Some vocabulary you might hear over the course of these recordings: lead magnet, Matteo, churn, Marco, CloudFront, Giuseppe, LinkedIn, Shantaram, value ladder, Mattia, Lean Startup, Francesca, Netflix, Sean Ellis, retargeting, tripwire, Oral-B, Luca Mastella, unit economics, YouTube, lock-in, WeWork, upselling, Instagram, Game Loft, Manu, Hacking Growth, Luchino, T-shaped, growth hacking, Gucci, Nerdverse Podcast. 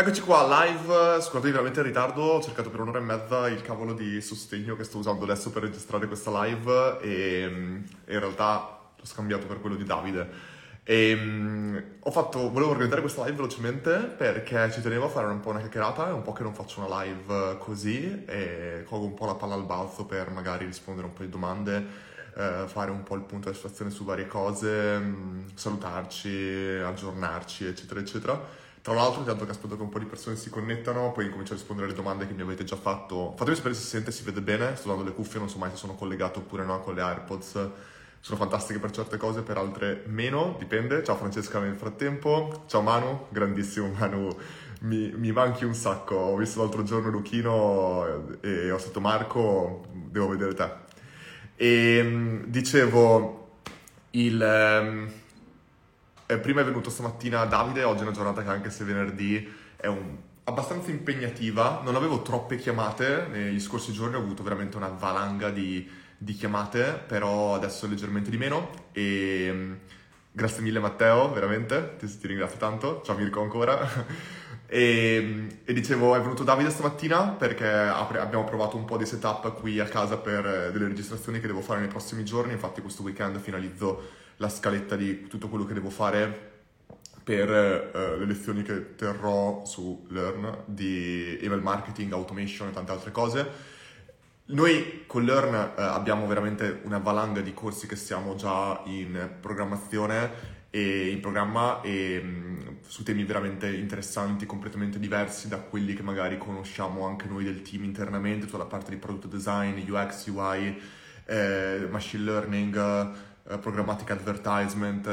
Eccoci qua, live, scusate veramente in ritardo, ho cercato per un'ora e mezza il cavolo di sostegno che sto usando adesso per registrare questa live e in realtà l'ho scambiato per quello di Davide. Volevo organizzare questa live velocemente perché ci tenevo a fare un po' una chiacchierata, è un po' che non faccio una live così e colgo un po' la palla al balzo per magari rispondere un po' di domande, fare un po' il punto della situazione su varie cose, salutarci, aggiornarci, eccetera, eccetera. Tra l'altro, tanto che aspetto che un po' di persone si connettano, poi incomincio a rispondere alle domande che mi avete già fatto. Fatemi sapere se si sente e si vede bene, sto dando le cuffie, non so mai se sono collegato oppure no con le AirPods. Sono fantastiche per certe cose, per altre meno, dipende. Ciao Francesca nel frattempo, ciao Manu, grandissimo Manu, mi manchi un sacco. Ho visto l'altro giorno Luchino e ho sentito Marco, devo vedere te. E dicevo, prima è venuto stamattina Davide, oggi è una giornata che anche se venerdì è abbastanza impegnativa, non avevo troppe chiamate, negli scorsi giorni ho avuto veramente una valanga di chiamate, però adesso leggermente di meno e grazie mille Matteo, veramente, ti ringrazio tanto, ciao Mirko ancora. E dicevo, è venuto Davide stamattina perché abbiamo provato un po' di setup qui a casa per delle registrazioni che devo fare nei prossimi giorni, infatti questo weekend finalizzo la scaletta di tutto quello che devo fare per le lezioni che terrò su Learn di email marketing, automation e tante altre cose. Noi con Learn abbiamo veramente una valanga di corsi che siamo già in programmazione e in programma e su temi veramente interessanti, completamente diversi da quelli che magari conosciamo anche noi del team internamente, tutta la parte di product design, UX, UI, machine learning, programmatica advertisement,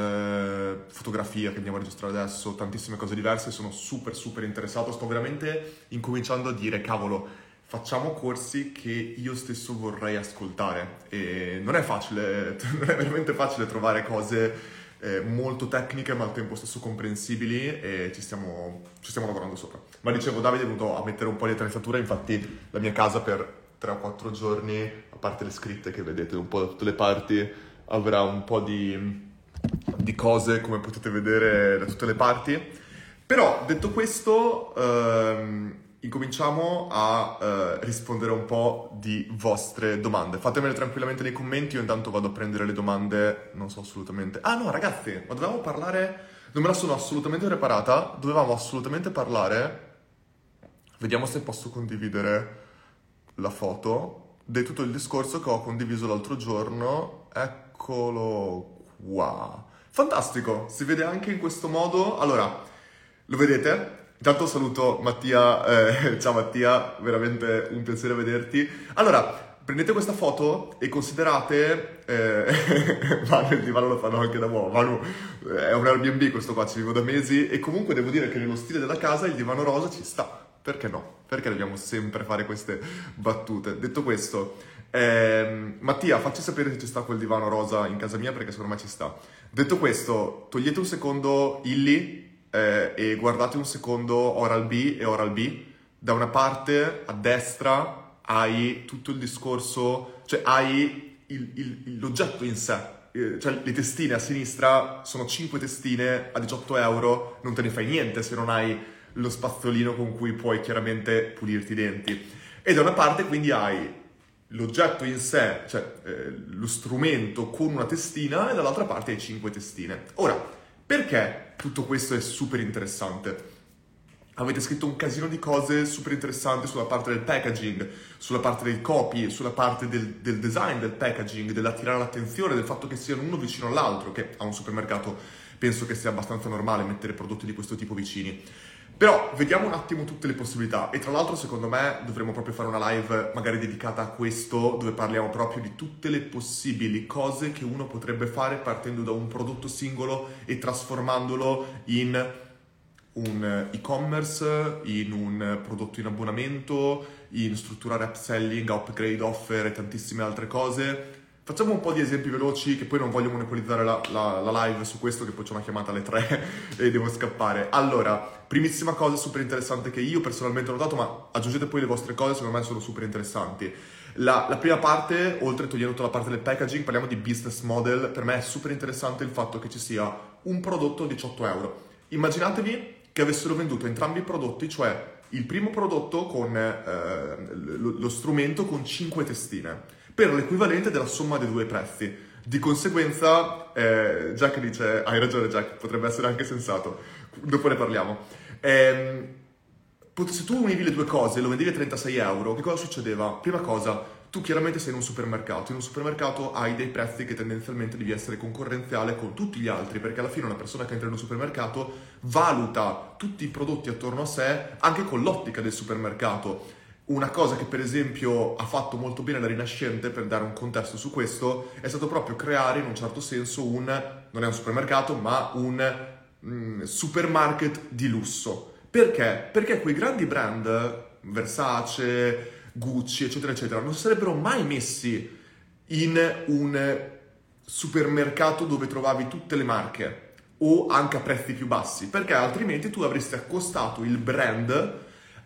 fotografia che andiamo a registrare adesso, tantissime cose diverse, sono super interessato, sto veramente incominciando a dire cavolo, facciamo corsi che io stesso vorrei ascoltare e non è facile, non è veramente facile trovare cose molto tecniche ma al tempo stesso comprensibili e ci stiamo lavorando sopra. Ma dicevo, Davide è venuto a mettere un po' di attrezzatura, infatti la mia casa per 3 o 4 giorni, a parte le scritte che vedete un po' da tutte le parti, avrà un po' di cose come potete vedere da tutte le parti. Però detto questo incominciamo a rispondere un po' di vostre domande. Fatemele tranquillamente nei commenti, io intanto vado a prendere le domande, non so assolutamente... Ah no ragazzi, ma dovevamo parlare... Non me la sono assolutamente preparata, dovevamo assolutamente parlare... Vediamo se posso condividere la foto di tutto il discorso che ho condiviso l'altro giorno. Eccolo qua, fantastico, si vede anche in questo modo, allora lo vedete, intanto saluto Mattia, ciao Mattia, veramente un piacere vederti. Allora prendete questa foto e considerate Manu, il divano lo fanno anche da uomo, Manu è un Airbnb questo qua, ci vivo da mesi e comunque devo dire che nello stile della casa il divano rosa ci sta, perché no? Perché dobbiamo sempre fare queste battute? Detto questo, Mattia, facci sapere se ci sta quel divano rosa in casa mia, perché secondo me ci sta. Detto questo, togliete un secondo Illy e guardate un secondo Oral-B e Oral-B. Da una parte, a destra, hai tutto il discorso, cioè hai l'oggetto in sé. Cioè le testine a sinistra sono 5 testine a 18 euro, non te ne fai niente se non hai lo spazzolino con cui puoi chiaramente pulirti i denti. E da una parte quindi hai l'oggetto in sé, cioè lo strumento con una testina, e dall'altra parte hai 5 testine. Ora, perché tutto questo è super interessante? Avete scritto un casino di cose super interessanti sulla parte del packaging, sulla parte del copy, sulla parte del design del packaging, dell'attirare l'attenzione, del fatto che siano uno vicino all'altro, che a un supermercato penso che sia abbastanza normale mettere prodotti di questo tipo vicini. Però vediamo un attimo tutte le possibilità e tra l'altro secondo me dovremmo proprio fare una live magari dedicata a questo dove parliamo proprio di tutte le possibili cose che uno potrebbe fare partendo da un prodotto singolo e trasformandolo in un e-commerce, in un prodotto in abbonamento, in strutturare upselling, upgrade offer e tantissime altre cose. Facciamo un po' di esempi veloci che poi non voglio monopolizzare la live su questo che poi c'è una chiamata alle 3 e devo scappare. Allora, primissima cosa super interessante che io personalmente ho notato, ma aggiungete poi le vostre cose, secondo me sono super interessanti. La prima parte, oltre togliendo tutta la parte del packaging, parliamo di business model. Per me è super interessante il fatto che ci sia un prodotto a 18 euro. Immaginatevi che avessero venduto entrambi i prodotti, cioè il primo prodotto con lo strumento con 5 testine, per l'equivalente della somma dei due prezzi. Di conseguenza, Jack dice, hai ragione Jack, potrebbe essere anche sensato, dopo ne parliamo. Se tu univi le due cose, lo vendevi a €36, che cosa succedeva? Prima cosa, tu chiaramente sei in un supermercato hai dei prezzi che tendenzialmente devi essere concorrenziale con tutti gli altri, perché alla fine una persona che entra in un supermercato valuta tutti i prodotti attorno a sé anche con l'ottica del supermercato. Una cosa che per esempio ha fatto molto bene la Rinascente, per dare un contesto su questo, è stato proprio creare in un certo senso un, non è un supermercato, ma un supermarket di lusso. Perché? Perché quei grandi brand, Versace, Gucci, eccetera, eccetera, non si sarebbero mai messi in un supermercato dove trovavi tutte le marche o anche a prezzi più bassi, perché altrimenti tu avresti accostato il brand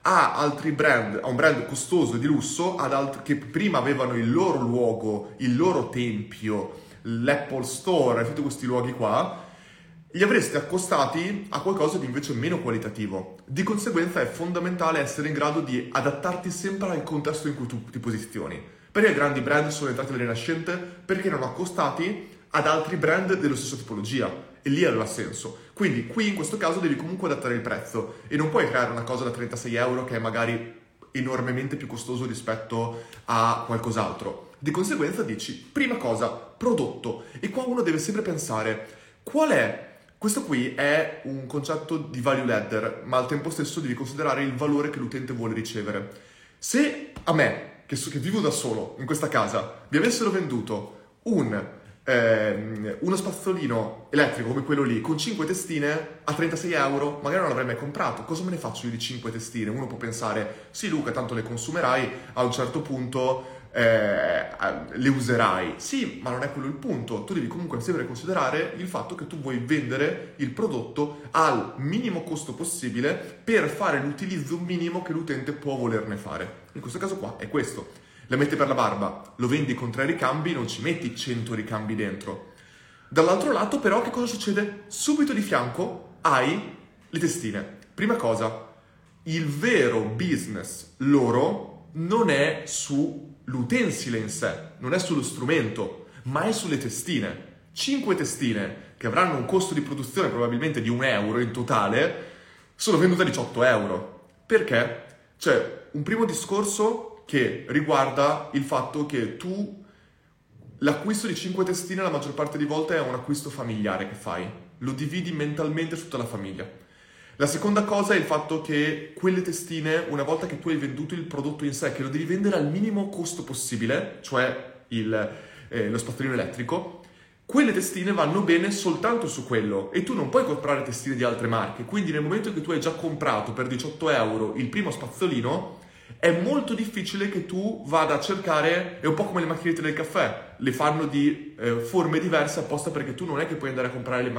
a altri brand, a un brand costoso e di lusso, ad altri che prima avevano il loro luogo, il loro tempio, l'Apple Store, tutti questi luoghi qua, li avreste accostati a qualcosa di invece meno qualitativo. Di conseguenza è fondamentale essere in grado di adattarti sempre al contesto in cui tu ti posizioni. Perché grandi brand sono entrati nel Rinascente? Perché erano accostati ad altri brand della stessa tipologia. E lì aveva senso. Quindi qui in questo caso devi comunque adattare il prezzo. E non puoi creare una cosa da €36 che è magari enormemente più costoso rispetto a qualcos'altro. Di conseguenza dici, prima cosa, prodotto. E qua uno deve sempre pensare, qual è? Questo qui è un concetto di value ladder, ma al tempo stesso devi considerare il valore che l'utente vuole ricevere. Se a me, che vivo da solo in questa casa, mi avessero venduto uno spazzolino elettrico come quello lì, con 5 testine, a €36, magari non l'avrei mai comprato. Cosa me ne faccio io di 5 testine? Uno può pensare, sì Luca, tanto le consumerai, a un certo punto le userai. Sì, ma non è quello il punto. Tu devi comunque sempre considerare il fatto che tu vuoi vendere il prodotto al minimo costo possibile per fare l'utilizzo minimo che l'utente può volerne fare. In questo caso qua è questo. La metti per la barba, lo vendi con 3 ricambi, non ci metti 100 ricambi dentro. Dall'altro lato però che cosa succede? Subito di fianco hai le testine. Prima cosa, il vero business loro non è su l'utensile in sé, non è sullo strumento, ma è sulle testine. 5 testine che avranno un costo di produzione probabilmente di €1 in totale, sono vendute a €18. Perché? C'è un primo discorso che riguarda il fatto che tu, l'acquisto di 5 testine la maggior parte di volte è un acquisto familiare che fai, lo dividi mentalmente su tutta la famiglia. La seconda cosa è il fatto che quelle testine, una volta che tu hai venduto il prodotto in sé, che lo devi vendere al minimo costo possibile, cioè lo spazzolino elettrico, quelle testine vanno bene soltanto su quello e tu non puoi comprare testine di altre marche. Quindi nel momento che tu hai già comprato per €18 il primo spazzolino, è molto difficile che tu vada a cercare, è un po' come le macchinette del caffè, le fanno di forme diverse apposta perché tu non è che puoi andare a comprare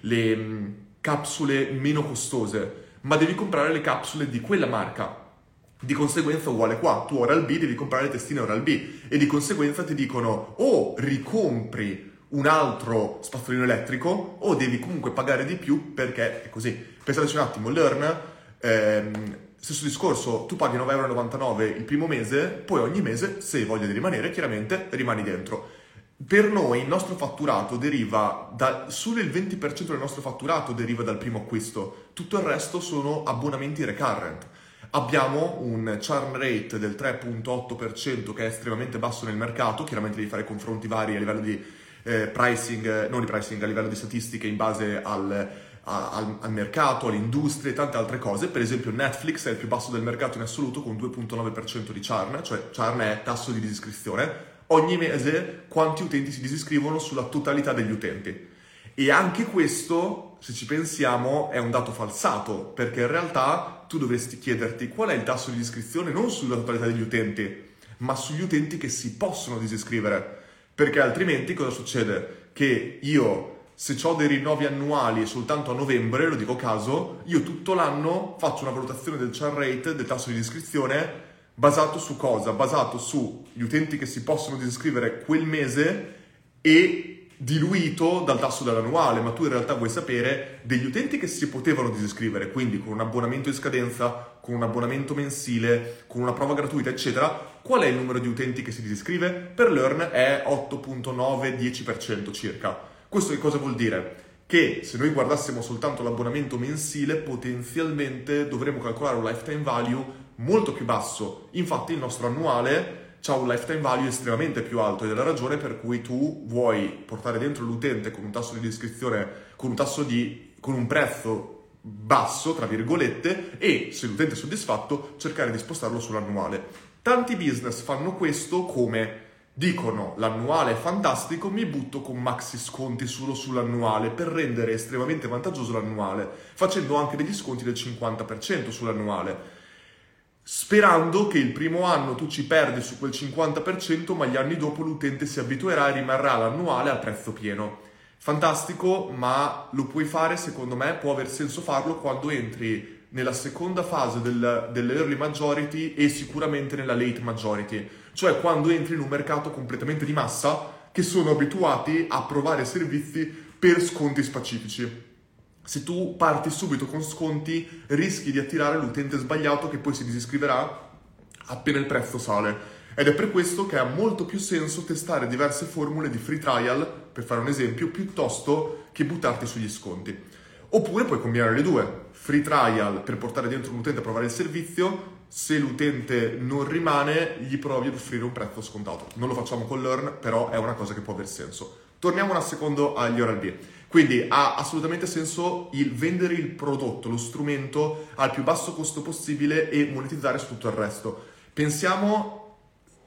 le capsule meno costose, ma devi comprare le capsule di quella marca. Di conseguenza uguale qua, tu Oral-B devi comprare le testine Oral-B e di conseguenza ti dicono o ricompri un altro spazzolino elettrico o devi comunque pagare di più perché è così. Pensateci un attimo, Learn, stesso discorso, tu paghi €9,99 il primo mese, poi ogni mese se hai voglia di rimanere chiaramente rimani dentro. Per noi il nostro fatturato deriva solo il 20% del nostro fatturato deriva dal primo acquisto, tutto il resto sono abbonamenti recurrent. Abbiamo un churn rate del 3.8% che è estremamente basso nel mercato, chiaramente devi fare confronti vari a livello di pricing, non di pricing, a livello di statistiche in base al mercato, all'industria e tante altre cose. Per esempio Netflix è il più basso del mercato in assoluto con 2.9% di churn, cioè churn è tasso di disiscrizione. Ogni mese quanti utenti si disiscrivono sulla totalità degli utenti. E anche questo, se ci pensiamo, è un dato falsato, perché in realtà tu dovresti chiederti qual è il tasso di iscrizione non sulla totalità degli utenti, ma sugli utenti che si possono disiscrivere. Perché altrimenti cosa succede? Che io, se ho dei rinnovi annuali soltanto a novembre, lo dico a caso, io tutto l'anno faccio una valutazione del churn rate, del tasso di disiscrizione, basato su cosa? Basato sugli utenti che si possono disiscrivere quel mese e diluito dal tasso dell'annuale, ma tu in realtà vuoi sapere degli utenti che si potevano disiscrivere, quindi con un abbonamento in scadenza, con un abbonamento mensile, con una prova gratuita, eccetera. Qual è il numero di utenti che si disiscrive? Per Learn è 8,9-10% circa. Questo che cosa vuol dire? Che se noi guardassimo soltanto l'abbonamento mensile, potenzialmente dovremmo calcolare un lifetime value molto più basso. Infatti il nostro annuale ha un lifetime value estremamente più alto ed è la ragione per cui tu vuoi portare dentro l'utente con un tasso di iscrizione, con un prezzo basso, tra virgolette, e se l'utente è soddisfatto cercare di spostarlo sull'annuale. Tanti business fanno questo come dicono l'annuale è fantastico, mi butto con maxi sconti solo sull'annuale per rendere estremamente vantaggioso l'annuale, facendo anche degli sconti del 50% sull'annuale, sperando che il primo anno tu ci perdi su quel 50%, ma gli anni dopo l'utente si abituerà e rimarrà l'annuale al prezzo pieno. Fantastico, ma lo puoi fare, secondo me, può aver senso farlo quando entri nella seconda fase dell'early majority e sicuramente nella late majority, cioè quando entri in un mercato completamente di massa che sono abituati a provare servizi per sconti specifici. Se tu parti subito con sconti rischi di attirare l'utente sbagliato che poi si disiscriverà appena il prezzo sale, ed è per questo che ha molto più senso testare diverse formule di free trial, per fare un esempio, piuttosto che buttarti sugli sconti. Oppure puoi combinare le due, free trial per portare dentro un utente a provare il servizio, se l'utente non rimane gli provi ad offrire un prezzo scontato. Non lo facciamo con Learn, però è una cosa che può aver senso. Torniamo un secondo agli Oral-B. Quindi ha assolutamente senso il vendere il prodotto, lo strumento, al più basso costo possibile e monetizzare su tutto il resto. Pensiamo,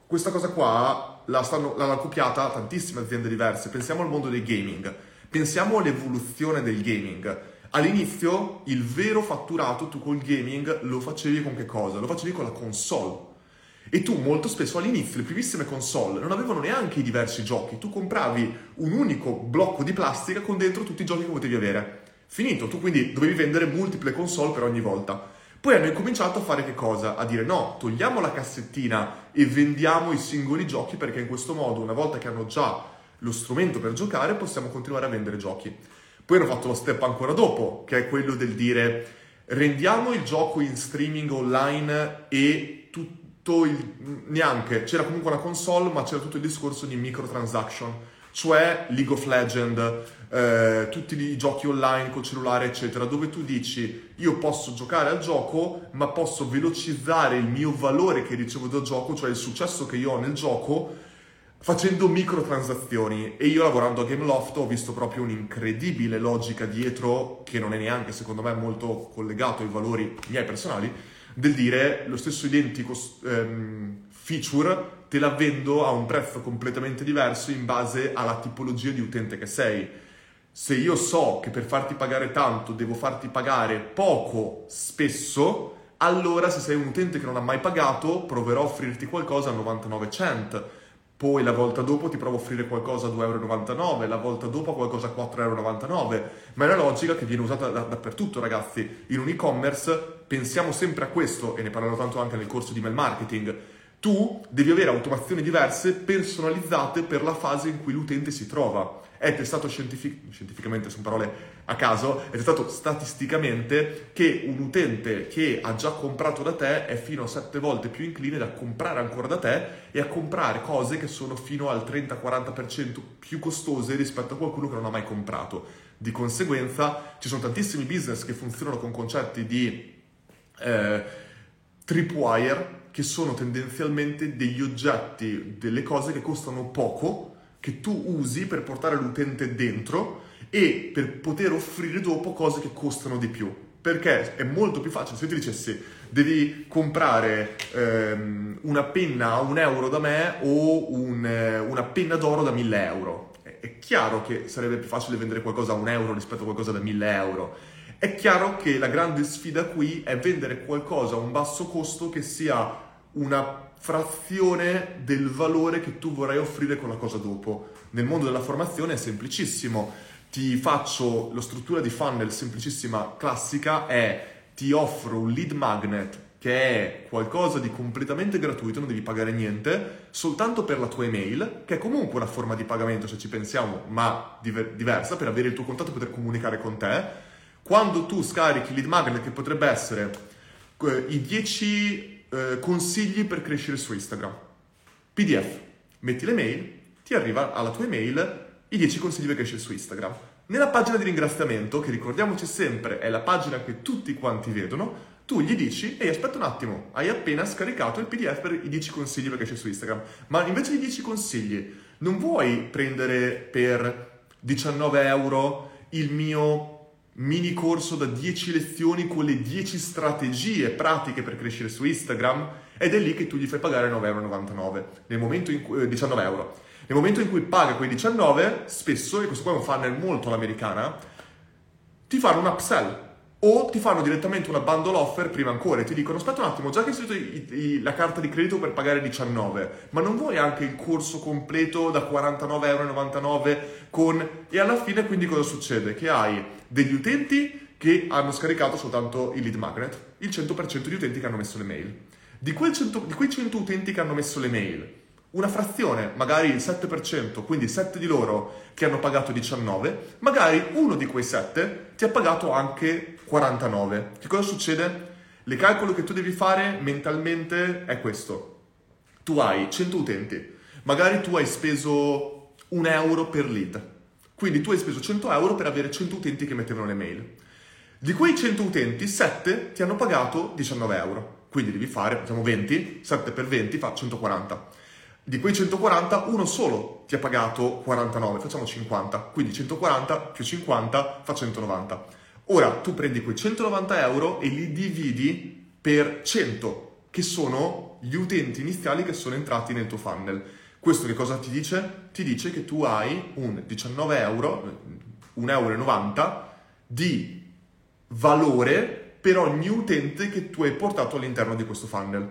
questa cosa qua l'hanno copiata tantissime aziende diverse, pensiamo al mondo del gaming, pensiamo all'evoluzione del gaming. All'inizio il vero fatturato tu col gaming lo facevi con che cosa? Lo facevi con la console. E tu molto spesso all'inizio le primissime console non avevano neanche i diversi giochi. Tu compravi un unico blocco di plastica con dentro tutti i giochi che potevi avere. Finito, tu quindi dovevi vendere multiple console per ogni volta. Poi hanno incominciato a fare che cosa? A dire no, togliamo la cassettina e vendiamo i singoli giochi, perché in questo modo, una volta che hanno già lo strumento per giocare, possiamo continuare a vendere giochi. Poi hanno fatto lo step ancora dopo, che è quello del dire rendiamo il gioco in streaming online e tutto il... neanche, c'era comunque una console ma c'era tutto il discorso di microtransaction, cioè League of Legend, tutti i giochi online col cellulare eccetera, dove tu dici io posso giocare al gioco ma posso velocizzare il mio valore che ricevo dal gioco, cioè il successo che io ho nel gioco, facendo microtransazioni. E io lavorando a Game Loft ho visto proprio un'incredibile logica dietro, che non è neanche secondo me molto collegato ai valori miei personali, del dire lo stesso identico feature te la vendo a un prezzo completamente diverso in base alla tipologia di utente che sei. Se io so che per farti pagare tanto devo farti pagare poco spesso, allora se sei un utente che non ha mai pagato proverò a offrirti qualcosa a 99 cent. Poi la volta dopo ti provo a offrire qualcosa a 2,99€, la volta dopo qualcosa a 4,99€. Ma è una logica che viene usata dappertutto, ragazzi. In un e-commerce pensiamo sempre a questo, e ne parlano tanto anche nel corso di email marketing. Tu devi avere automazioni diverse, personalizzate per la fase in cui l'utente si trova. È testato scientificamente, sono parole a caso, è testato statisticamente che un utente che ha già comprato da te è fino a 7 volte più incline da comprare ancora da te e a comprare cose che sono fino al 30-40% più costose rispetto a qualcuno che non ha mai comprato. Di conseguenza ci sono tantissimi business che funzionano con concetti di tripwire, che sono tendenzialmente degli oggetti, delle cose che costano poco, che tu usi per portare l'utente dentro e per poter offrire dopo cose che costano di più. Perché è molto più facile, se io ti dicessi devi comprare una penna a 1€ da me o una penna d'oro da 1.000€. È chiaro che sarebbe più facile vendere qualcosa a 1€ rispetto a qualcosa da 1.000€. È chiaro che la grande sfida qui è vendere qualcosa a un basso costo che sia una frazione del valore che tu vorrai offrire con la cosa dopo. Nel mondo della formazione è semplicissimo. Ti faccio la struttura di funnel semplicissima, classica, è ti offro un lead magnet che è qualcosa di completamente gratuito, non devi pagare niente, soltanto per la tua email, che è comunque una forma di pagamento, se ci pensiamo, ma diversa, per avere il tuo contatto e poter comunicare con te. Quando tu scarichi lead magnet, che potrebbe essere i 10 consigli per crescere su Instagram, PDF, metti l'email, ti arriva alla tua email i 10 consigli per crescere su Instagram. Nella pagina di ringraziamento, che ricordiamoci sempre è la pagina che tutti quanti vedono, tu gli dici: ehi, aspetta un attimo, hai appena scaricato il PDF per i 10 consigli perché c'è su Instagram, ma invece di 10 consigli non vuoi prendere per 19 euro il mio mini corso da 10 lezioni con le 10 strategie pratiche per crescere su Instagram? Ed è lì che tu gli fai pagare 9,99 nel momento in cui, 19 euro. Nel momento in cui paga quei 19, spesso, e questo qua è un funnel molto all'americana, ti fanno un upsell. O ti fanno direttamente una bundle offer prima ancora e ti dicono: aspetta un attimo, già che hai istituito la carta di credito per pagare 19, ma non vuoi anche il corso completo da 49,99 euro con... E alla fine quindi cosa succede? Che hai degli utenti che hanno scaricato soltanto il lead magnet, il 100% di utenti che hanno messo le mail. Di quei 100 utenti che hanno messo le mail, una frazione, magari il 7%, quindi 7 di loro che hanno pagato 19, magari uno di quei 7 ti ha pagato anche 49. Che cosa succede? Il calcolo che tu devi fare mentalmente è questo. Tu hai 100 utenti, magari tu hai speso 1 euro per lead, quindi tu hai speso 100 euro per avere 100 utenti che mettevano le mail. Di quei 100 utenti, 7 ti hanno pagato 19 euro, quindi devi fare, diciamo 20, 7 per 20 fa 140. Di quei 140, uno solo ti ha pagato 49, facciamo 50, quindi 140 più 50 fa 190. Ora tu prendi quei 190 euro e li dividi per 100, che sono gli utenti iniziali che sono entrati nel tuo funnel. Questo che cosa ti dice? Ti dice che tu hai un 19 euro, 1,90 euro di valore per ogni utente che tu hai portato all'interno di questo funnel.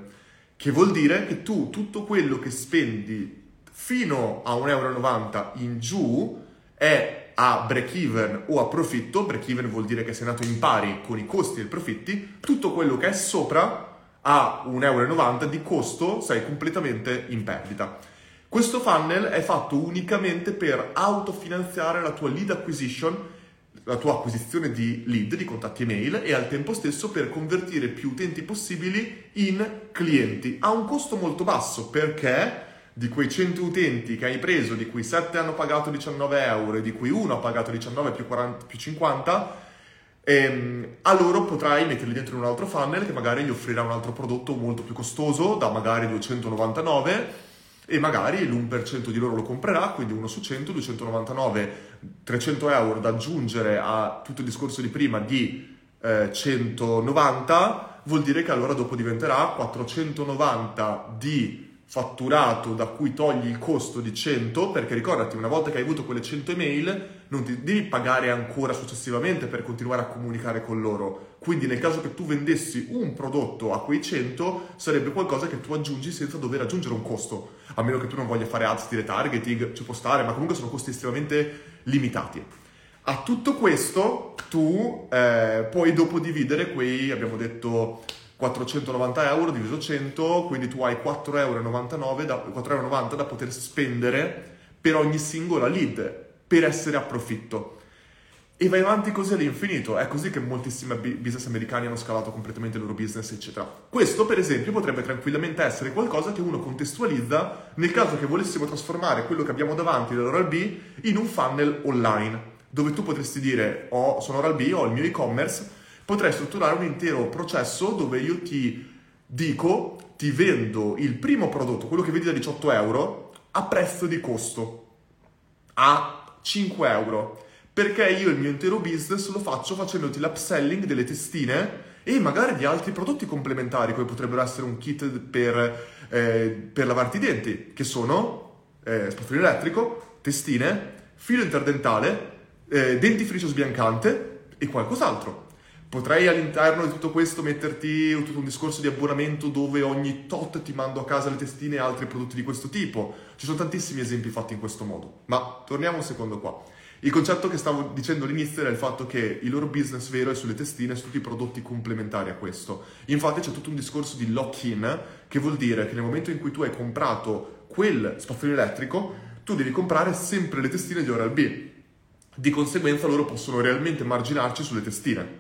Che vuol dire che tu tutto quello che spendi fino a 1,90 euro in giù è a break even o a profitto. Break even vuol dire che sei nato in pari con i costi e i profitti. Tutto quello che è sopra a 1,90 euro di costo sei completamente in perdita. Questo funnel è fatto unicamente per autofinanziare la tua lead acquisition, la tua acquisizione di lead, di contatti email, e al tempo stesso per convertire più utenti possibili in clienti a un costo molto basso, perché di quei 100 utenti che hai preso, di cui 7 hanno pagato 19 euro e di cui uno ha pagato 19 più 40 più 50, a loro potrai metterli dentro in un altro funnel che magari gli offrirà un altro prodotto molto più costoso, da magari 299, e magari l'1% di loro lo comprerà, quindi 1 su 100, 299, 300 euro da aggiungere a tutto il discorso di prima di 190, vuol dire che allora dopo diventerà 490 di fatturato da cui togli il costo di 100, perché ricordati, una volta che hai avuto quelle 100 email non ti devi pagare ancora successivamente per continuare a comunicare con loro, quindi nel caso che tu vendessi un prodotto a quei 100 sarebbe qualcosa che tu aggiungi senza dover aggiungere un costo, a meno che tu non voglia fare ads di retargeting, ci può stare, ma comunque sono costi estremamente limitati. A tutto questo tu puoi dopo dividere quei, abbiamo detto, 490 euro diviso 100, quindi tu hai 4,90 euro da poter spendere per ogni singola lead, per essere a profitto. E vai avanti così all'infinito. È così che moltissimi business americani hanno scalato completamente il loro business, eccetera. Questo, per esempio, potrebbe tranquillamente essere qualcosa che uno contestualizza nel caso che volessimo trasformare quello che abbiamo davanti dell'Oral-B in un funnel online, dove tu potresti dire: oh, sono Oral-B, ho il mio e-commerce, potrei strutturare un intero processo dove io ti dico, ti vendo il primo prodotto, quello che vedi da 18 euro, a prezzo di costo, a 5 euro, perché io il mio intero business lo faccio facendoti l'upselling delle testine e magari di altri prodotti complementari, come potrebbero essere un kit per lavarti i denti, che sono spazzolino elettrico, testine, filo interdentale, dentifricio sbiancante e qualcos'altro. Potrei all'interno di tutto questo metterti tutto un discorso di abbonamento dove ogni tot ti mando a casa le testine e altri prodotti di questo tipo. Ci sono tantissimi esempi fatti in questo modo, ma torniamo un secondo qua. Il concetto che stavo dicendo all'inizio era il fatto che il loro business vero è sulle testine e su tutti i prodotti complementari a questo. Infatti c'è tutto un discorso di lock-in, che vuol dire che nel momento in cui tu hai comprato quel spazzolino elettrico, tu devi comprare sempre le testine di Oral-B. Di conseguenza loro possono realmente marginarci sulle testine.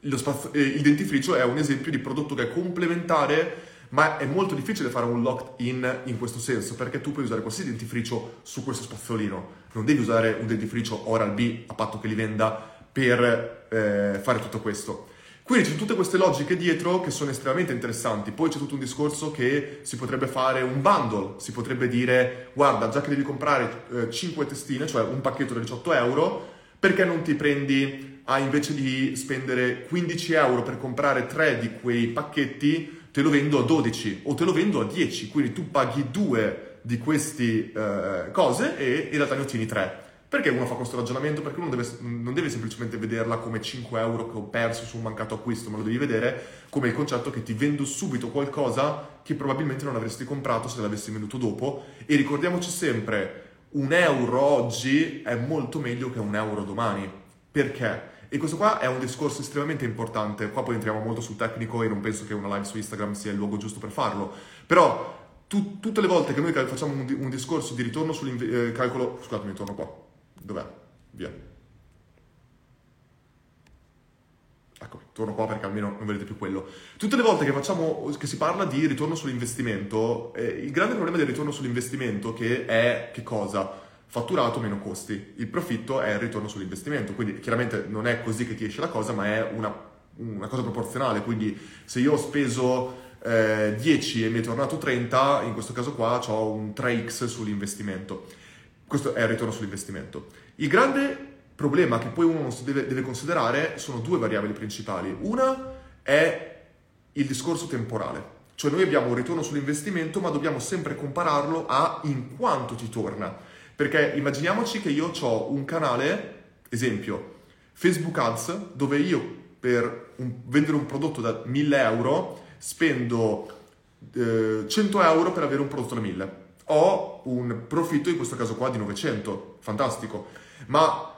Il dentifricio è un esempio di prodotto che è complementare, ma è molto difficile fare un lock-in in questo senso, perché tu puoi usare qualsiasi dentifricio su questo spazzolino. Non devi usare un dentifricio Oral-B, a patto che li venda, per fare tutto questo. Quindi c'è tutte queste logiche dietro che sono estremamente interessanti. Poi c'è tutto un discorso che si potrebbe fare un bundle, si potrebbe dire: guarda, già che devi comprare 5 testine, cioè un pacchetto da €18, perché non ti prendi invece di spendere €15 per comprare 3 di quei pacchetti, te lo vendo a 12 o te lo vendo a 10, quindi tu paghi 2 di queste cose e in realtà ne ottieni 3. Perché uno fa questo ragionamento? Perché uno non deve semplicemente vederla come €5 che ho perso su un mancato acquisto, ma lo devi vedere come il concetto che ti vendo subito qualcosa che probabilmente non avresti comprato se l'avessi venduto dopo. E ricordiamoci sempre, €1 oggi è molto meglio che €1 domani. Perché? E questo qua è un discorso estremamente importante. Qua poi entriamo molto sul tecnico e non penso che una live su Instagram sia il luogo giusto per farlo. Però tutte le volte che noi facciamo un discorso di ritorno calcolo... Scusatemi, torno qua. Dov'è? Via. Eccomi, torno qua perché almeno non vedete più quello. Tutte le volte che si parla di ritorno sull'investimento, il grande problema del ritorno sull'investimento che è che cosa? Fatturato meno costi. Il profitto è il ritorno sull'investimento, quindi chiaramente non è così che ti esce la cosa, ma è una cosa proporzionale. Quindi se io ho speso 10 e mi è tornato 30, in questo caso qua ho un 3x sull'investimento. Questo è il ritorno sull'investimento. Il grande problema che poi uno deve considerare sono 2 variabili principali. Una è il discorso temporale, cioè noi abbiamo un ritorno sull'investimento, ma dobbiamo sempre compararlo a in quanto ti torna. Perché immaginiamoci che io ho un canale, esempio, Facebook Ads, dove io per vendere un prodotto da €1.000 spendo €100 per avere un prodotto da 1.000. Ho un profitto, in questo caso qua, di 900, fantastico. Ma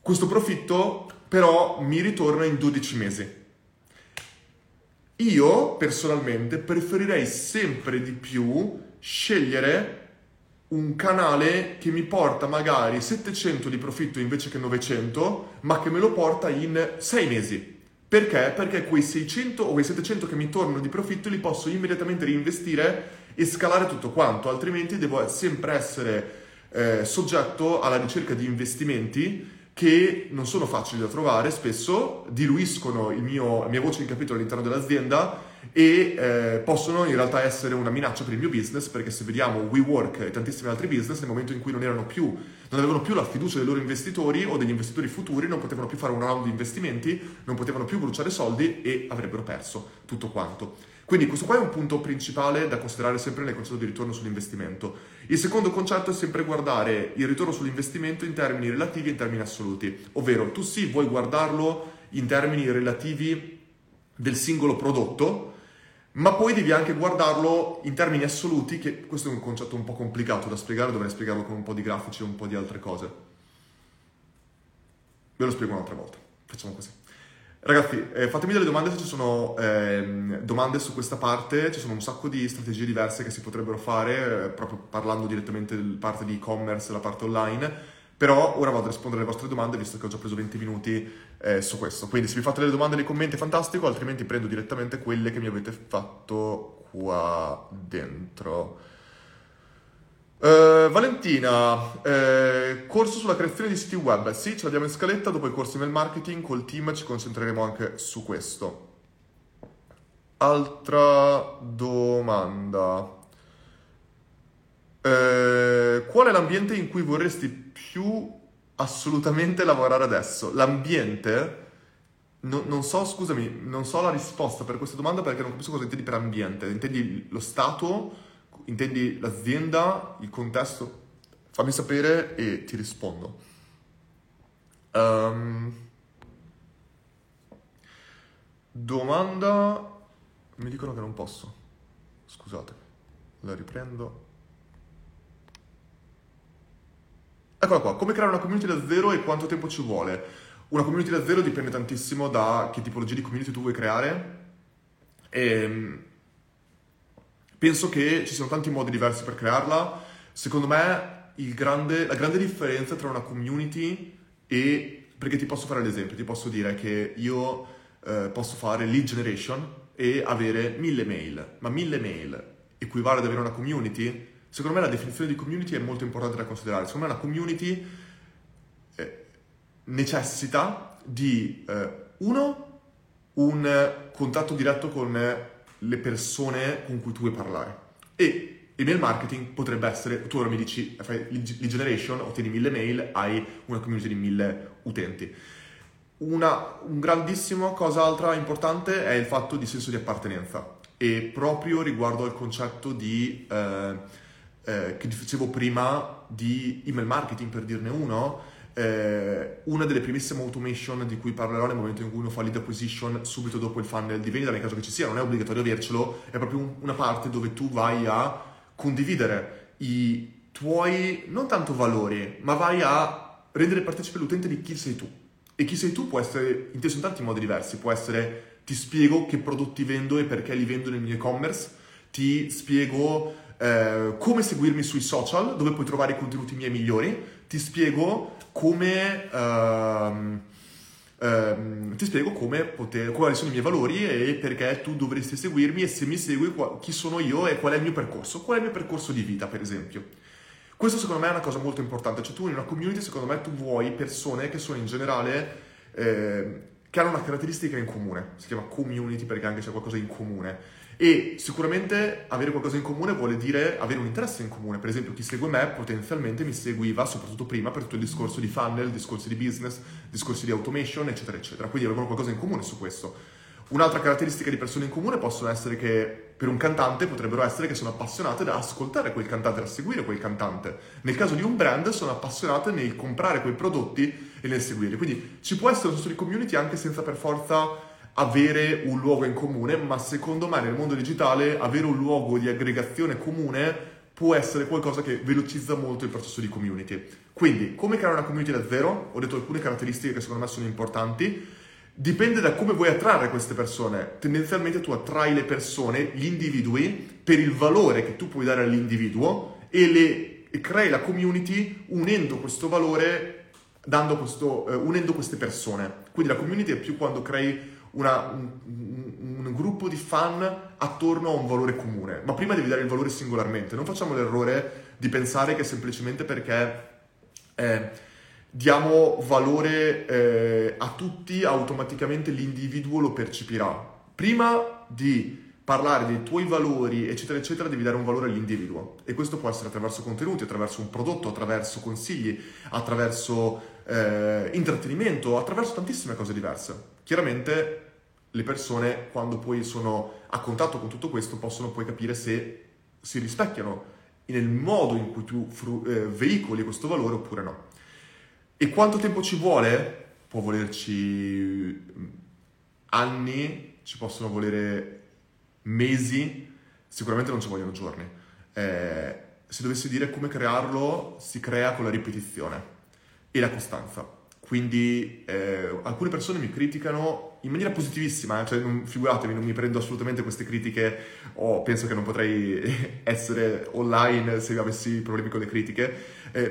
questo profitto però mi ritorna in 12 mesi. Io personalmente preferirei sempre di più scegliere un canale che mi porta magari 700 di profitto invece che 900, ma che me lo porta in 6 mesi. Perché? Perché quei 600 o quei 700 che mi tornano di profitto li posso immediatamente reinvestire e scalare tutto quanto, altrimenti devo sempre essere soggetto alla ricerca di investimenti che non sono facili da trovare, spesso diluiscono la mia voce in capitolo all'interno dell'azienda e possono in realtà essere una minaccia per il mio business, perché se vediamo WeWork e tantissimi altri business, nel momento in cui non avevano più la fiducia dei loro investitori o degli investitori futuri, non potevano più fare un round di investimenti, non potevano più bruciare soldi e avrebbero perso tutto quanto. Quindi questo qua è un punto principale da considerare sempre nel concetto di ritorno sull'investimento. Il secondo concetto è sempre guardare il ritorno sull'investimento in termini relativi e in termini assoluti, ovvero tu sì vuoi guardarlo in termini relativi del singolo prodotto, ma poi devi anche guardarlo in termini assoluti, che questo è un concetto un po' complicato da spiegare, dovrei spiegarlo con un po' di grafici e un po' di altre cose. Ve lo spiego un'altra volta, facciamo così. Ragazzi, fatemi delle domande se ci sono domande su questa parte. Ci sono un sacco di strategie diverse che si potrebbero fare, proprio parlando direttamente della parte di e-commerce e la parte online. Però ora vado a rispondere alle vostre domande, visto che ho già preso 20 minuti su questo. Quindi se vi fate delle domande nei commenti è fantastico, altrimenti prendo direttamente quelle che mi avete fatto qua dentro. Valentina, corso sulla creazione di siti web. Sì, ce l'abbiamo in scaletta. Dopo i corsi email marketing col team ci concentreremo anche su questo. Altra domanda: qual è l'ambiente in cui vorresti più assolutamente lavorare adesso? L'ambiente? Non so, scusami, non so la risposta per questa domanda, perché non capisco cosa intendi per ambiente. Intendi lo stato? Intendi l'azienda, il contesto? Fammi sapere e ti rispondo. Domanda... Mi dicono che non posso. Scusate, la riprendo. Eccola qua, come creare una community da zero e quanto tempo ci vuole? Una community da zero dipende tantissimo da che tipologia di community tu vuoi creare. E penso che ci siano tanti modi diversi per crearla. Secondo me la grande differenza tra una community e... Perché ti posso fare l'esempio, ti posso dire che io posso fare lead generation e avere 1000 mail. Ma 1000 mail equivale ad avere una community? Secondo me la definizione di community è molto importante da considerare. Secondo me una community necessita di, un contatto diretto con le persone con cui tu vuoi parlare. E email marketing potrebbe essere, tu ora mi dici, fai lead generation, ottieni 1000 mail, hai una community di 1000 utenti. Un grandissimo cosa altra importante è il fatto di senso di appartenenza. E proprio riguardo al concetto di... che dicevo prima di email marketing, per dirne uno, una delle primissime automation di cui parlerò nel momento in cui uno fa lead acquisition subito dopo il funnel di vendita, nel caso che ci sia, non è obbligatorio avercelo, è proprio una parte dove tu vai a condividere i tuoi non tanto valori, ma vai a rendere partecipe l'utente di chi sei tu. E chi sei tu può essere inteso in tanti modi diversi, può essere ti spiego che prodotti vendo e perché li vendo nel mio e-commerce, ti spiego come seguirmi sui social, dove puoi trovare i contenuti miei migliori, ti spiego quali sono i miei valori e perché tu dovresti seguirmi, e se mi segui chi sono io e qual è il mio percorso, qual è il mio percorso di vita, per esempio. Questo secondo me è una cosa molto importante, cioè tu in una community secondo me tu vuoi persone che sono in generale che hanno una caratteristica in comune, si chiama community perché anche c'è qualcosa in comune. E sicuramente avere qualcosa in comune vuole dire avere un interesse in comune. Per esempio, chi segue me potenzialmente mi seguiva soprattutto prima per tutto il discorso di funnel, discorsi di business, discorsi di automation, eccetera eccetera. Quindi avevano qualcosa in comune su questo. Un'altra caratteristica di persone in comune possono essere che, per un cantante, potrebbero essere che sono appassionate da ascoltare quel cantante, da seguire quel cantante. Nel caso di un brand sono appassionate nel comprare quei prodotti e nel seguirli. Quindi ci può essere un senso di community anche senza per forza avere un luogo in comune, ma secondo me nel mondo digitale avere un luogo di aggregazione comune può essere qualcosa che velocizza molto il processo di community. Quindi, come creare una community da zero? Ho detto alcune caratteristiche che secondo me sono importanti. Dipende da come vuoi attrarre queste persone. Tendenzialmente tu attrai le persone, gli individui, per il valore che tu puoi dare all'individuo e crei la community unendo questo valore, unendo queste persone. Quindi la community è più quando crei un gruppo di fan attorno a un valore comune, ma prima devi dare il valore singolarmente. Non facciamo l'errore di pensare che semplicemente perché diamo valore a tutti, automaticamente l'individuo lo percepirà. Prima di parlare dei tuoi valori eccetera eccetera devi dare un valore all'individuo, e questo può essere attraverso contenuti, attraverso un prodotto, attraverso consigli, attraverso intrattenimento, attraverso tantissime cose diverse. Chiaramente le persone, quando poi sono a contatto con tutto questo, possono poi capire se si rispecchiano nel modo in cui tu veicoli questo valore oppure no. E quanto tempo ci vuole? Può volerci anni, ci possono volere mesi, sicuramente non ci vogliono giorni. Se dovessi dire come crearlo, si crea con la ripetizione e la costanza. Quindi alcune persone mi criticano in maniera positivissima, cioè figuratevi, non mi prendo assolutamente queste critiche, penso che non potrei essere online se avessi problemi con le critiche.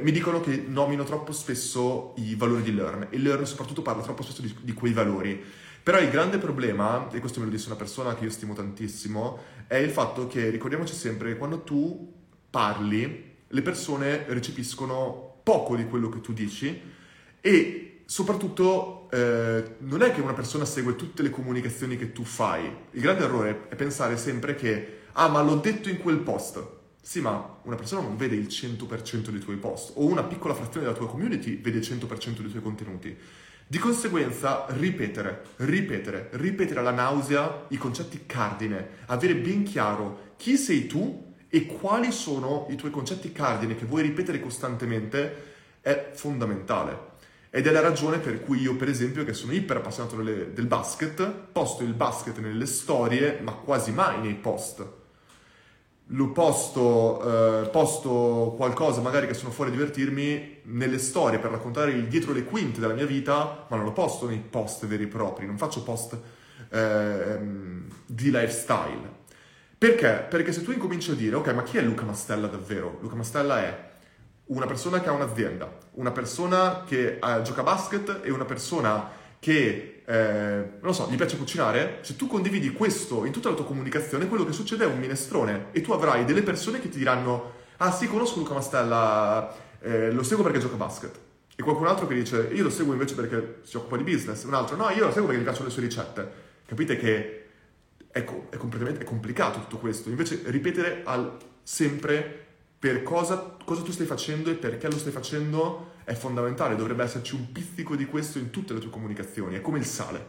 Mi dicono che nomino troppo spesso i valori di Learn, e Learn soprattutto parla troppo spesso di quei valori. Però il grande problema, e questo me lo dice una persona che io stimo tantissimo, è il fatto che, ricordiamoci sempre, che quando tu parli le persone recepiscono poco di quello che tu dici. E soprattutto non è che una persona segue tutte le comunicazioni che tu fai. Il grande errore è pensare sempre che ma l'ho detto in quel post. Sì, ma una persona non vede il 100% dei tuoi post, o una piccola frazione della tua community vede il 100% dei tuoi contenuti. Di conseguenza ripetere alla nausea i concetti cardine, avere ben chiaro chi sei tu e quali sono i tuoi concetti cardine che vuoi ripetere costantemente è fondamentale. Ed è la ragione per cui io, per esempio, che sono iper appassionato del basket, posto il basket nelle storie, ma quasi mai nei post. lo posto, posto qualcosa magari che sono fuori a divertirmi nelle storie per raccontare il dietro le quinte della mia vita, ma non lo posto nei post veri e propri, non faccio post di lifestyle. Perché? Perché se tu incominci a dire, ok, ma chi è Luca Mastella davvero? Luca Mastella è una persona che ha un'azienda, una persona che gioca a basket e una persona che, non lo so, gli piace cucinare. Se tu condividi questo in tutta la tua comunicazione, quello che succede è un minestrone e tu avrai delle persone che ti diranno, ah sì, conosco Luca Mastella, lo seguo perché gioca a basket. E qualcun altro che dice, io lo seguo invece perché si occupa di business. Un altro, no, io lo seguo perché mi piacciono le sue ricette. Capite che ecco, è completamente complicato tutto questo. Invece ripetere sempre per cosa tu stai facendo e perché lo stai facendo è fondamentale. Dovrebbe esserci un pizzico di questo in tutte le tue comunicazioni. È come il sale.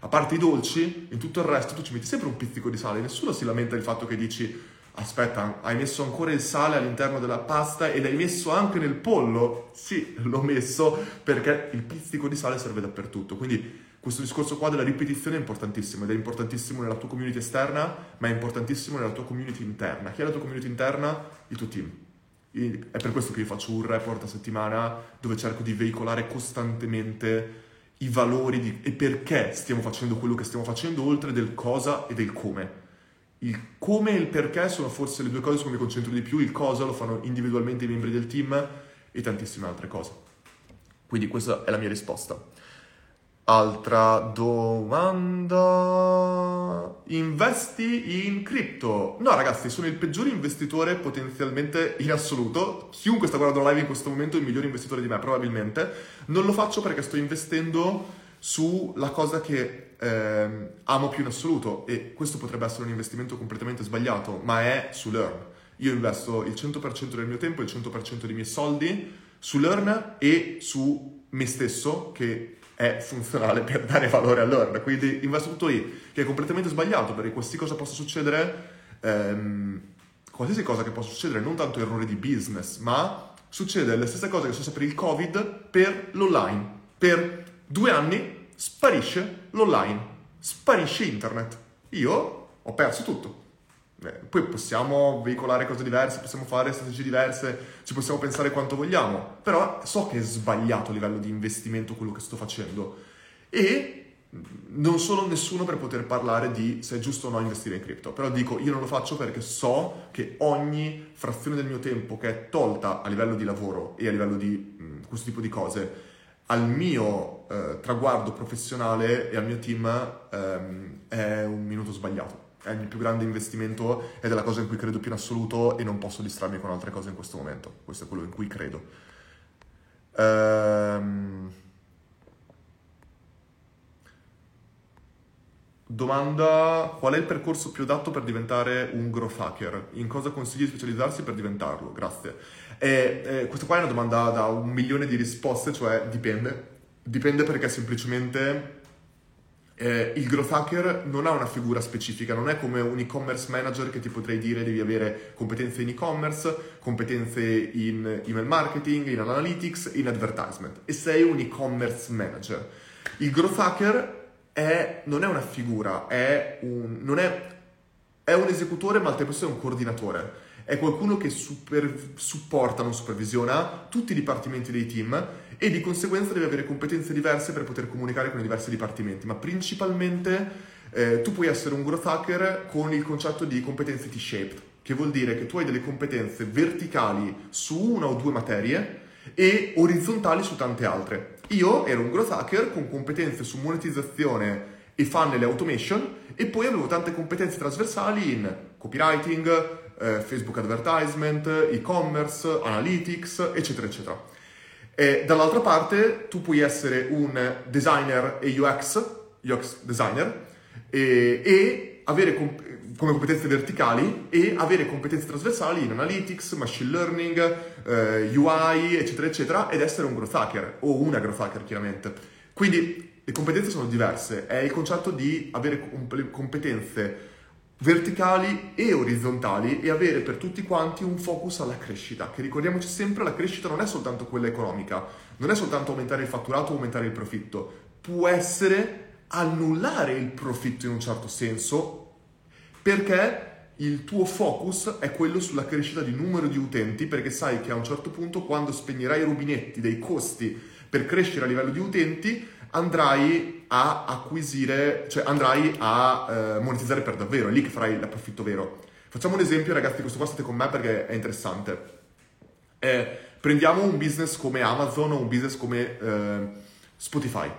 A parte i dolci, in tutto il resto tu ci metti sempre un pizzico di sale. Nessuno si lamenta del fatto che dici, aspetta, hai messo ancora il sale all'interno della pasta e l'hai messo anche nel pollo? Sì, l'ho messo perché il pizzico di sale serve dappertutto. Quindi questo discorso qua della ripetizione è importantissimo, ed è importantissimo nella tua community esterna, ma è importantissimo nella tua community interna. Chi è la tua community interna? Il tuo team. È per questo che io faccio un report a settimana dove cerco di veicolare costantemente i valori e perché stiamo facendo quello che stiamo facendo, oltre del cosa e del come. Il come e il perché sono forse le due cose su cui mi concentro di più, il cosa lo fanno individualmente i membri del team e tantissime altre cose. Quindi questa è la mia risposta. Altra domanda. Investi in cripto? No ragazzi, sono il peggior investitore potenzialmente in assoluto. Chiunque sta guardando live in questo momento è il miglior investitore di me, probabilmente. Non lo faccio perché sto investendo sulla cosa che amo più in assoluto, e questo potrebbe essere un investimento completamente sbagliato, ma è su Learn. Io investo il 100% del mio tempo, il 100% dei miei soldi su Learn e su me stesso, che è funzionale per dare valore all'orda, quindi investo tutto lì, che è completamente sbagliato, perché qualsiasi cosa possa succedere, qualsiasi cosa che possa succedere, non tanto errore di business, ma succede la stessa cosa che è successa per il Covid, per l'online. Per 2 anni sparisce l'online, sparisce internet. Io ho perso tutto. Poi possiamo veicolare cose diverse, possiamo fare strategie diverse, ci possiamo pensare quanto vogliamo, però so che è sbagliato a livello di investimento quello che sto facendo, e non sono nessuno per poter parlare di se è giusto o no investire in cripto, però dico, io non lo faccio perché so che ogni frazione del mio tempo che è tolta a livello di lavoro e a livello di questo tipo di cose al mio traguardo professionale e al mio team è un minuto sbagliato. È il mio più grande investimento ed è la cosa in cui credo più in assoluto, e non posso distrarmi con altre cose in questo momento. Questo è quello in cui credo. Domanda: qual è il percorso più adatto per diventare un growth hacker? In cosa consigli di specializzarsi per diventarlo? Grazie. Questa qua è una domanda da 1 milione di risposte, cioè dipende. Dipende perché semplicemente il growth hacker non ha una figura specifica, non è come un e-commerce manager che ti potrei dire devi avere competenze in e-commerce, competenze in email marketing, in analytics, in advertisement, e sei un e-commerce manager. Il growth hacker non è una figura, è un esecutore, ma al tempo stesso è un coordinatore. È qualcuno che supporta, non supervisiona, tutti i dipartimenti dei team, e di conseguenza deve avere competenze diverse per poter comunicare con i diversi dipartimenti. Ma principalmente tu puoi essere un growth hacker con il concetto di competenze T-shaped, che vuol dire che tu hai delle competenze verticali su 1 o 2 materie e orizzontali su tante altre. Io ero un growth hacker con competenze su monetizzazione e funnel e automation, e poi avevo tante competenze trasversali in copywriting, Facebook advertisement, e-commerce, analytics, eccetera, eccetera. E dall'altra parte tu puoi essere un designer e UX designer, e avere come competenze verticali e avere competenze trasversali in analytics, machine learning, UI, eccetera, eccetera, ed essere un growth hacker o una growth hacker, chiaramente. Quindi le competenze sono diverse, è il concetto di avere competenze verticali e orizzontali e avere per tutti quanti un focus alla crescita, che ricordiamoci sempre, la crescita non è soltanto quella economica, non è soltanto aumentare il fatturato o aumentare il profitto, può essere annullare il profitto in un certo senso, perché il tuo focus è quello sulla crescita di numero di utenti, perché sai che a un certo punto, quando spegnerai i rubinetti dei costi per crescere a livello di utenti, andrai a acquisire, cioè andrai a monetizzare per davvero, è lì che farai l'approfitto vero. Facciamo un esempio, ragazzi, questo qua state con me perché è interessante. Prendiamo un business come Amazon o un business come Spotify.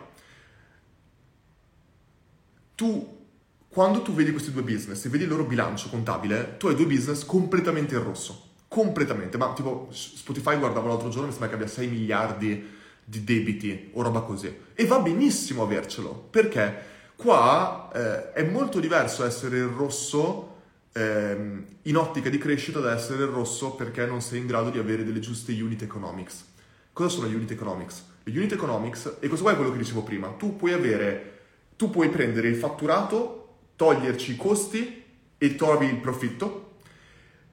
Quando tu vedi questi due business e vedi il loro bilancio contabile, tu hai due business completamente in rosso, completamente. Ma tipo Spotify, guardavo l'altro giorno, mi sembra che abbia 6 miliardi di debiti o roba così, e va benissimo avercelo, perché qua è molto diverso essere in rosso in ottica di crescita da essere in rosso perché non sei in grado di avere delle giuste unit economics. Cosa sono le unit economics? Le unit economics, e questo qua è quello che dicevo prima, tu puoi prendere il fatturato, toglierci i costi e trovi il profitto,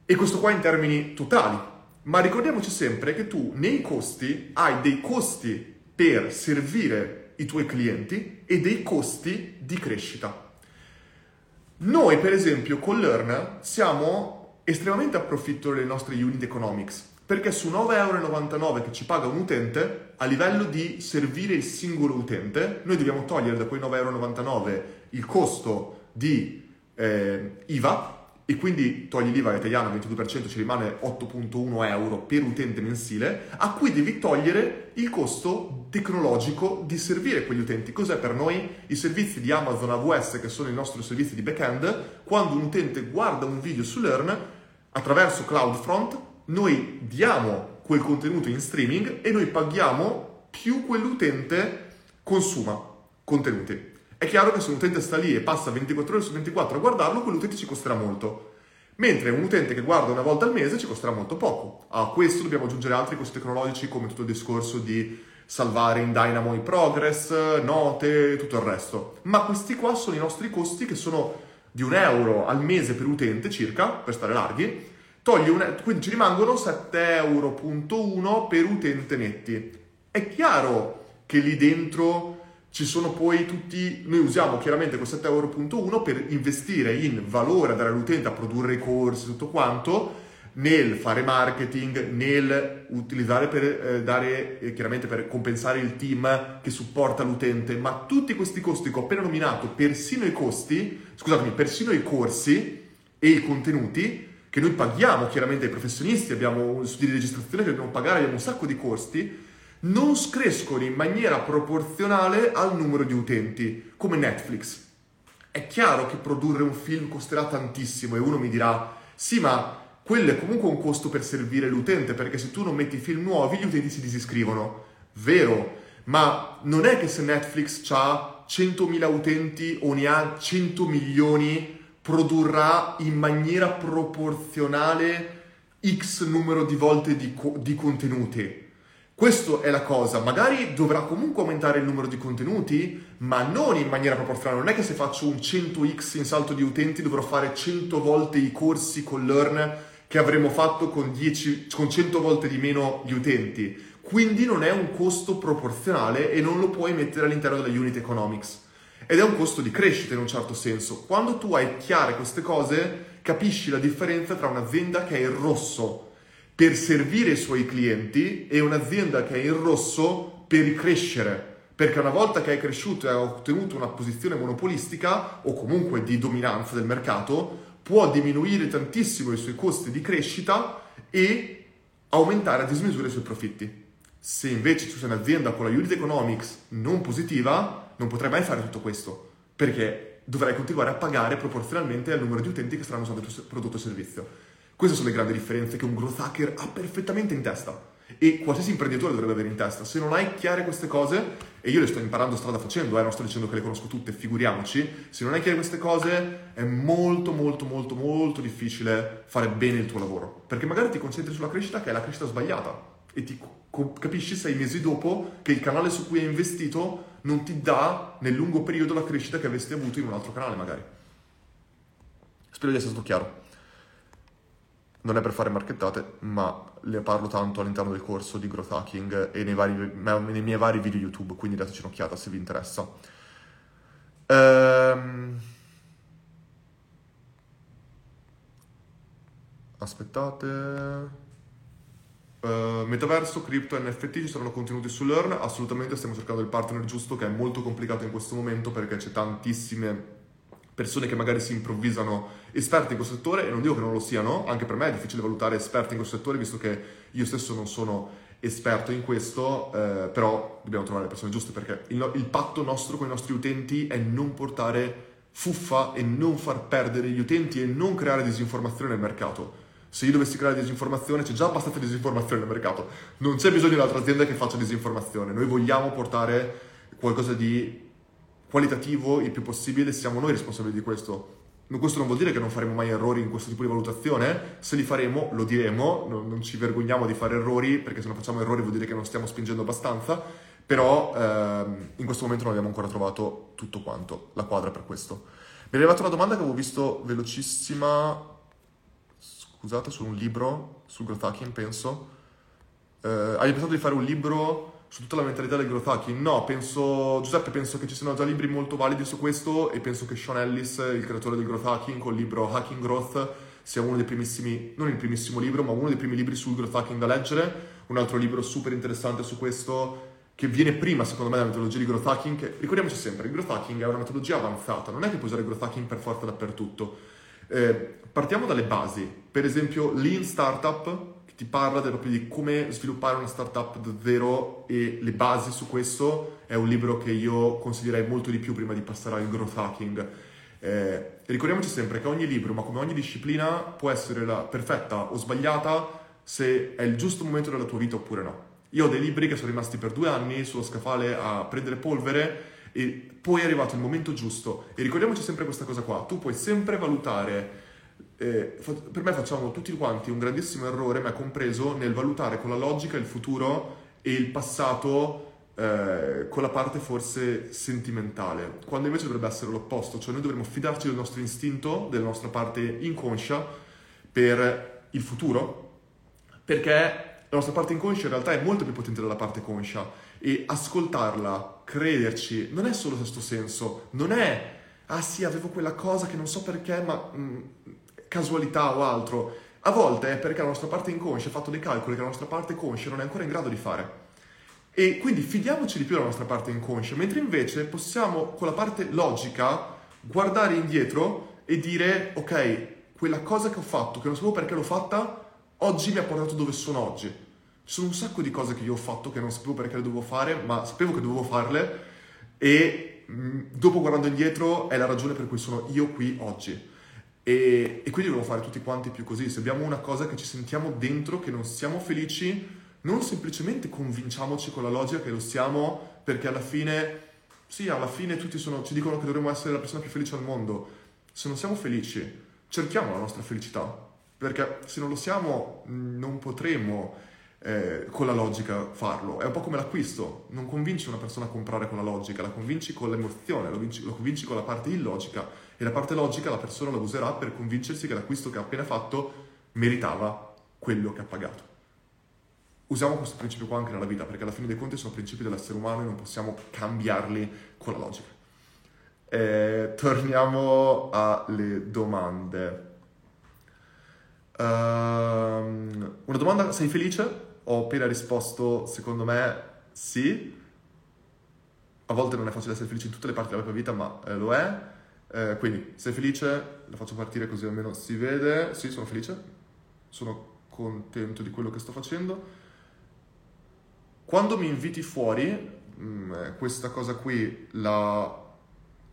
e questo qua in termini totali. Ma ricordiamoci sempre che tu nei costi hai dei costi per servire i tuoi clienti e dei costi di crescita. Noi, per esempio, con Learn siamo estremamente a profitto delle nostre unit economics, perché su 9,99 € che ci paga un utente, a livello di servire il singolo utente, noi dobbiamo togliere da quei 9,99 € il costo di IVA, e quindi togli l'IVA italiana, 22%, ci rimane 8,1 € per utente mensile, a cui devi togliere il costo tecnologico di servire quegli utenti. Cos'è per noi? I servizi di Amazon AWS, che sono i nostri servizi di back-end. Quando un utente guarda un video su Learn, attraverso CloudFront, noi diamo quel contenuto in streaming e noi paghiamo più quell'utente consuma contenuti. È chiaro che se un utente sta lì e passa 24 ore su 24 a guardarlo, quell'utente ci costerà molto. Mentre un utente che guarda una volta al mese ci costerà molto poco. A questo dobbiamo aggiungere altri costi tecnologici, come tutto il discorso di salvare in Dynamo i progress, note e tutto il resto. Ma questi qua sono i nostri costi, che sono di €1 al mese per utente circa, per stare larghi. Quindi ci rimangono 7,1 € per utente netti. È chiaro che lì dentro ci sono poi tutti, noi usiamo chiaramente quel 7,1 € per investire in valore, dare all'utente, a produrre i corsi, tutto quanto, nel fare marketing, nel utilizzare per dare, chiaramente per compensare il team che supporta l'utente, ma tutti questi costi che ho appena nominato, persino i corsi e i contenuti che noi paghiamo chiaramente ai professionisti, abbiamo studi di registrazione che dobbiamo pagare, abbiamo un sacco di costi, non crescono in maniera proporzionale al numero di utenti, come Netflix. È chiaro che produrre un film costerà tantissimo, e uno mi dirà sì, ma quello è comunque un costo per servire l'utente, perché se tu non metti film nuovi gli utenti si disiscrivono. Vero, ma non è che se Netflix ha 100.000 utenti o ne ha 100 milioni produrrà in maniera proporzionale X numero di volte di contenuti. Questa è la cosa, magari dovrà comunque aumentare il numero di contenuti, ma non in maniera proporzionale. Non è che se faccio un 100x in salto di utenti dovrò fare 100 volte i corsi con Learn che avremmo fatto con 100 volte di meno gli utenti. Quindi non è un costo proporzionale e non lo puoi mettere all'interno della unit economics. Ed è un costo di crescita in un certo senso. Quando tu hai chiare queste cose, capisci la differenza tra un'azienda che è in rosso per servire i suoi clienti e un'azienda che è in rosso per crescere, perché una volta che hai cresciuto e hai ottenuto una posizione monopolistica o comunque di dominanza del mercato, può diminuire tantissimo i suoi costi di crescita e aumentare a dismisura i suoi profitti. Se invece tu sei un'azienda con la unit economics non positiva, non potrai mai fare tutto questo, perché dovrai continuare a pagare proporzionalmente al numero di utenti che staranno usando il tuo prodotto o servizio. Queste sono le grandi differenze che un growth hacker ha perfettamente in testa, e qualsiasi imprenditore dovrebbe avere in testa. Se non hai chiare queste cose, e io le sto imparando strada facendo, non sto dicendo che le conosco tutte, figuriamoci, se non hai chiare queste cose è molto molto molto molto difficile fare bene il tuo lavoro, perché magari ti concentri sulla crescita che è la crescita sbagliata e ti capisci 6 mesi dopo che il canale su cui hai investito non ti dà nel lungo periodo la crescita che avresti avuto in un altro canale magari. Spero di essere stato chiaro. Non è per fare marchettate, ma le parlo tanto all'interno del corso di growth hacking e nei miei vari video YouTube, quindi dateci un'occhiata se vi interessa. aspettate... metaverso, cripto, NFT, ci saranno contenuti su Learn, assolutamente stiamo cercando il partner giusto, che è molto complicato in questo momento perché c'è tantissime persone che magari si improvvisano esperti in questo settore, e non dico che non lo siano, anche per me è difficile valutare esperti in questo settore visto che io stesso non sono esperto in questo, però dobbiamo trovare le persone giuste, perché il patto nostro con i nostri utenti è non portare fuffa e non far perdere gli utenti e non creare disinformazione nel mercato. Se io dovessi creare disinformazione, c'è già abbastanza disinformazione nel mercato. Non c'è bisogno di un'altra azienda che faccia disinformazione. Noi vogliamo portare qualcosa di qualitativo il più possibile, siamo noi responsabili di questo. Questo non vuol dire che non faremo mai errori in questo tipo di valutazione. Se li faremo, lo diremo, non ci vergogniamo di fare errori, perché se non facciamo errori vuol dire che non stiamo spingendo abbastanza. Però in questo momento non abbiamo ancora trovato tutto quanto, la quadra per questo. Mi è arrivata una domanda che avevo visto velocissima... Scusate, su un libro, sul growth hacking, penso. Hai pensato di fare un libro su tutta la mentalità del growth hacking? No, penso, Giuseppe, che ci siano già libri molto validi su questo, e penso che Sean Ellis, il creatore del growth hacking, col libro Hacking Growth, sia uno dei primissimi, non il primissimo libro, ma uno dei primi libri sul growth hacking da leggere. Un altro libro super interessante su questo, che viene prima, secondo me, della metodologia di growth hacking. Che, ricordiamoci sempre, il growth hacking è una metodologia avanzata, non è che puoi usare il growth hacking per forza dappertutto. Partiamo dalle basi, per esempio Lean Startup, che ti parla proprio di come sviluppare una startup da zero e le basi su questo, è un libro che io consiglierei molto di più prima di passare al growth hacking. Ricordiamoci sempre che ogni libro, ma come ogni disciplina, può essere la perfetta o sbagliata se è il giusto momento della tua vita oppure no. Io ho dei libri che sono rimasti per 2 anni sullo scaffale a prendere polvere, e poi è arrivato il momento giusto. E ricordiamoci sempre questa cosa qua, tu puoi sempre valutare, per me facciamo tutti quanti un grandissimo errore, me compreso, nel valutare con la logica il futuro e il passato con la parte forse sentimentale, quando invece dovrebbe essere l'opposto, cioè noi dovremmo fidarci del nostro istinto, della nostra parte inconscia per il futuro, perché la nostra parte inconscia in realtà è molto più potente della parte conscia, e ascoltarla, crederci, non è solo questo senso, non è ah sì, avevo quella cosa che non so perché, ma casualità o altro. A volte è perché la nostra parte inconscia ha fatto dei calcoli che la nostra parte conscia non è ancora in grado di fare, e quindi fidiamoci di più della nostra parte inconscia, mentre invece possiamo con la parte logica guardare indietro e dire ok, quella cosa che ho fatto, che non sapevo perché l'ho fatta, oggi mi ha portato dove sono oggi. Ci sono un sacco di cose che io ho fatto che non sapevo perché le dovevo fare, ma sapevo che dovevo farle, e dopo, guardando indietro, è la ragione per cui sono io qui oggi. E quindi dobbiamo fare tutti quanti più così. Se abbiamo una cosa che ci sentiamo dentro, che non siamo felici, non semplicemente convinciamoci con la logica che lo siamo, perché alla fine, sì, alla fine tutti ci dicono che dovremmo essere la persona più felice al mondo. Se non siamo felici, cerchiamo la nostra felicità. Perché se non lo siamo non potremo con la logica farlo. È un po' come l'acquisto, non convinci una persona a comprare con la logica, la convinci con l'emozione, lo convinci con la parte illogica, e la parte logica la persona la userà per convincersi che l'acquisto che ha appena fatto meritava quello che ha pagato. Usiamo questo principio qua anche nella vita, perché alla fine dei conti sono principi dell'essere umano e non possiamo cambiarli con la logica. Torniamo alle domande. Una domanda: sei felice? Ho appena risposto, secondo me sì. A volte non è facile essere felice in tutte le parti della propria vita, ma lo è. Quindi sei felice? La faccio partire così almeno si vede. Sì, sono felice, sono contento di quello che sto facendo. Quando mi inviti fuori, questa cosa qui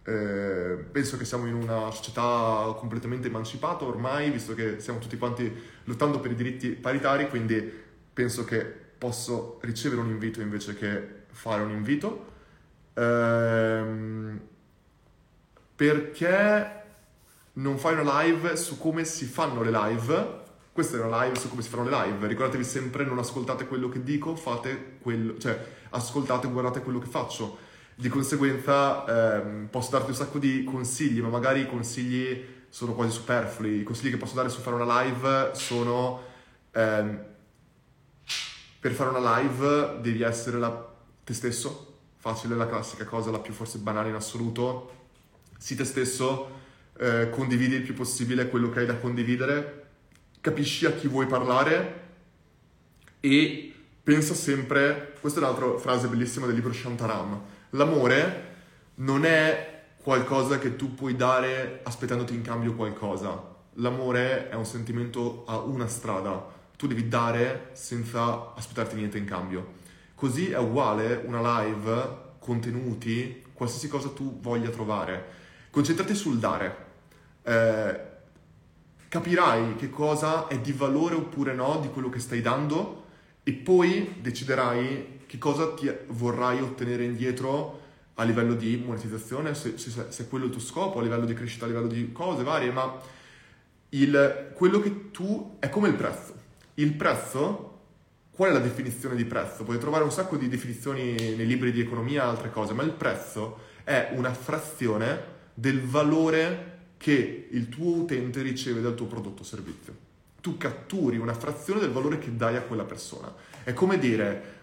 penso che siamo in una società completamente emancipata ormai, visto che stiamo tutti quanti lottando per i diritti paritari, quindi penso che posso ricevere un invito invece che fare un invito. Perché non fai una live su come si fanno le live? Questa è una live su come si fanno le live. Ricordatevi sempre, non ascoltate quello che dico, fate quello, cioè ascoltate e guardate quello che faccio. Di conseguenza posso darti un sacco di consigli, ma magari i consigli sono quasi superflui. I consigli che posso dare su fare una live sono per fare una live devi essere te stesso, facile, la classica cosa, la più forse banale in assoluto. Sii te stesso, condividi il più possibile quello che hai da condividere, capisci a chi vuoi parlare e pensa sempre, questa è un'altra frase bellissima del libro Shantaram, l'amore non è qualcosa che tu puoi dare aspettandoti in cambio qualcosa. L'amore è un sentimento a una strada, tu devi dare senza aspettarti niente in cambio. Così è uguale una live, contenuti, qualsiasi cosa tu voglia trovare. Concentrati sul dare. Capirai che cosa è di valore oppure no di quello che stai dando e poi deciderai che cosa ti vorrai ottenere indietro a livello di monetizzazione, se quello è il tuo scopo, a livello di crescita, a livello di cose varie, ma quello che tu... è come il prezzo. Il prezzo... qual è la definizione di prezzo? Puoi trovare un sacco di definizioni nei libri di economia e altre cose, ma il prezzo è una frazione del valore che il tuo utente riceve dal tuo prodotto o servizio. Tu catturi una frazione del valore che dai a quella persona. È come dire,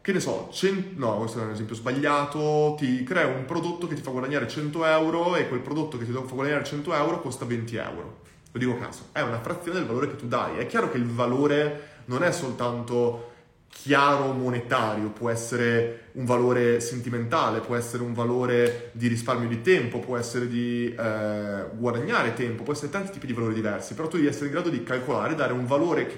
questo è un esempio sbagliato, ti creo un prodotto che ti fa guadagnare 100 euro e quel prodotto che ti fa guadagnare 100 euro costa 20 euro. Lo dico a caso, è una frazione del valore che tu dai. È chiaro che il valore non è soltanto chiaro monetario, può essere un valore sentimentale, può essere un valore di risparmio di tempo, può essere di guadagnare tempo, può essere tanti tipi di valori diversi, però tu devi essere in grado di calcolare, dare un valore,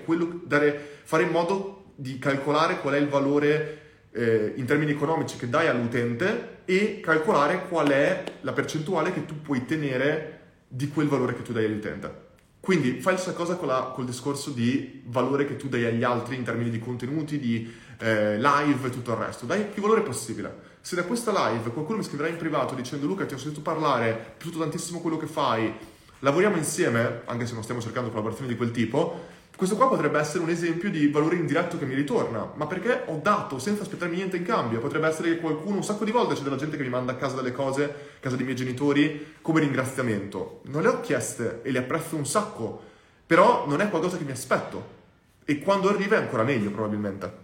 fare in modo di calcolare qual è il valore in termini economici che dai all'utente e calcolare qual è la percentuale che tu puoi tenere di quel valore che tu dai all'utente. Quindi fai la stessa cosa col discorso di valore che tu dai agli altri in termini di contenuti, di live e tutto il resto. Dai più valore possibile. Se da questa live qualcuno mi scriverà in privato dicendo Luca, ti ho sentito parlare, mi è piaciuto tantissimo quello che fai, lavoriamo insieme, anche se non stiamo cercando collaborazioni di quel tipo, questo qua potrebbe essere un esempio di valore indiretto che mi ritorna, ma perché ho dato senza aspettarmi niente in cambio. Potrebbe essere che qualcuno, un sacco di volte c'è della gente che mi manda a casa delle cose, a casa dei miei genitori, come ringraziamento. Non le ho chieste e le apprezzo un sacco, però non è qualcosa che mi aspetto e quando arriva è ancora meglio probabilmente.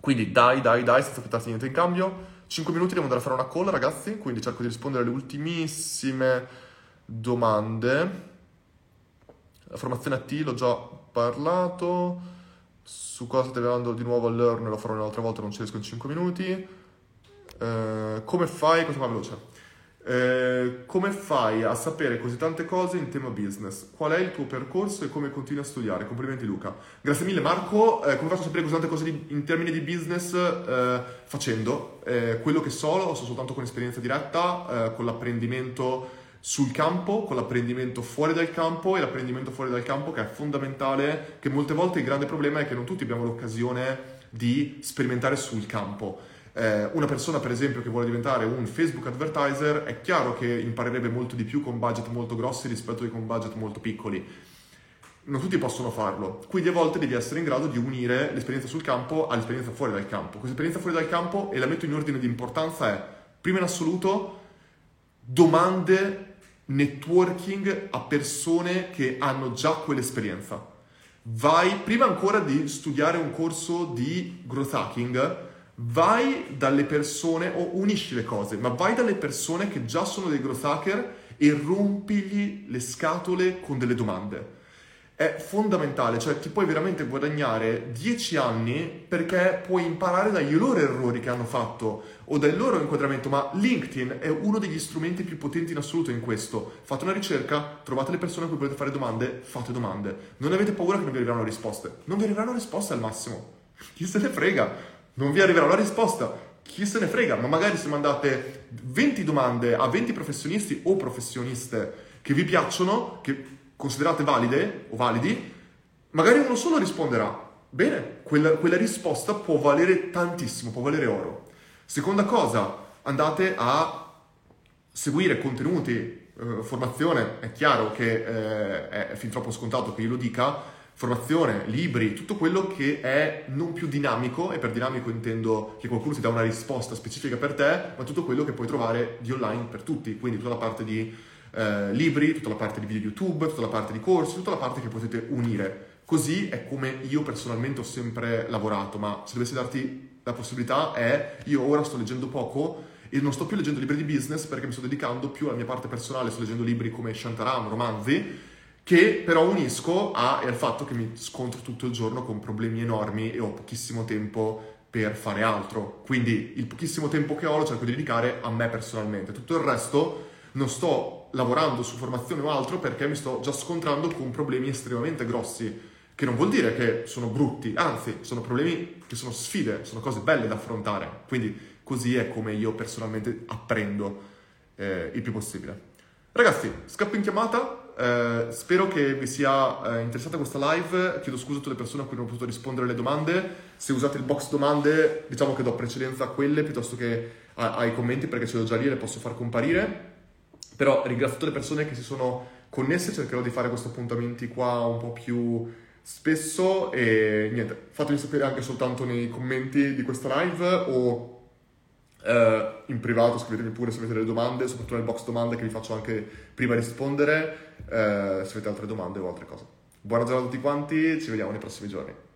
Quindi dai senza aspettarti niente in cambio. 5 minuti devo andare a fare una call ragazzi, quindi cerco di rispondere alle ultimissime domande. La formazione a T l'ho già parlato, su cosa state lavorando di nuovo a Learn lo farò un'altra volta, non ci riesco in 5 minuti. Come fai? Cosa va veloce? Come fai a sapere così tante cose in tema business? Qual è il tuo percorso e come continui a studiare? Complimenti Luca. Grazie mille Marco. Come faccio a sapere così tante cose in termini di business? Facendo. Quello che so soltanto con esperienza diretta, con l'apprendimento sul campo, con l'apprendimento fuori dal campo, e l'apprendimento fuori dal campo che è fondamentale, che molte volte il grande problema è che non tutti abbiamo l'occasione di sperimentare sul campo. Una persona per esempio che vuole diventare un Facebook advertiser è chiaro che imparerebbe molto di più con budget molto grossi rispetto che con budget molto piccoli. Non tutti possono farlo, quindi a volte devi essere in grado di unire l'esperienza sul campo all'esperienza fuori dal campo. Questa esperienza fuori dal campo, e la metto in ordine di importanza, è prima in assoluto domande, networking a persone che hanno già quell'esperienza. Vai, prima ancora di studiare un corso di growth hacking, vai dalle persone, o unisci le cose, ma vai dalle persone che già sono dei growth hacker e rompigli le scatole con delle domande. È fondamentale, cioè ti puoi veramente guadagnare 10 anni perché puoi imparare dai loro errori che hanno fatto o dal loro inquadramento, ma LinkedIn è uno degli strumenti più potenti in assoluto in questo. Fate una ricerca, trovate le persone a cui volete fare domande, fate domande. Non avete paura che non vi arriveranno risposte. Non vi arriveranno risposte al massimo. Chi se ne frega? Non vi arriverà la risposta. Chi se ne frega? Ma magari se mandate 20 domande a 20 professionisti o professioniste che vi piacciono, che considerate valide o validi, magari uno solo risponderà. Bene, quella risposta può valere tantissimo, può valere oro. Seconda cosa, andate a seguire contenuti, formazione, è chiaro che è fin troppo scontato che io lo dica, formazione, libri, tutto quello che è non più dinamico, e per dinamico intendo che qualcuno ti dà una risposta specifica per te, ma tutto quello che puoi trovare di online per tutti, quindi tutta la parte di libri, tutta la parte di video YouTube, tutta la parte di corsi, tutta la parte che potete unire. Così è come io personalmente ho sempre lavorato, ma se dovessi darti la possibilità io ora sto leggendo poco e non sto più leggendo libri di business perché mi sto dedicando più alla mia parte personale, sto leggendo libri come Shantaram, romanzi, che però unisco al fatto che mi scontro tutto il giorno con problemi enormi e ho pochissimo tempo per fare altro. Quindi il pochissimo tempo che ho lo cerco di dedicare a me personalmente. Tutto il resto non sto lavorando su formazione o altro perché mi sto già scontrando con problemi estremamente grossi, che non vuol dire che sono brutti, anzi, sono problemi che sono sfide, sono cose belle da affrontare. Quindi così è come io personalmente apprendo il più possibile. Ragazzi, scappo in chiamata, spero che vi sia interessata questa live. Chiedo scusa a tutte le persone a cui non ho potuto rispondere alle domande. Se usate il box domande, diciamo che do precedenza a quelle piuttosto che ai commenti, perché ce l'ho già lì e le posso far comparire. Però ringrazio tutte le persone che si sono connesse, cercherò di fare questi appuntamenti qua un po' più spesso e niente, fatemi sapere anche soltanto nei commenti di questa live o in privato, scrivetemi pure se avete delle domande, soprattutto nel box domande che vi faccio anche prima rispondere, se avete altre domande o altre cose. Buona giornata a tutti quanti, ci vediamo nei prossimi giorni.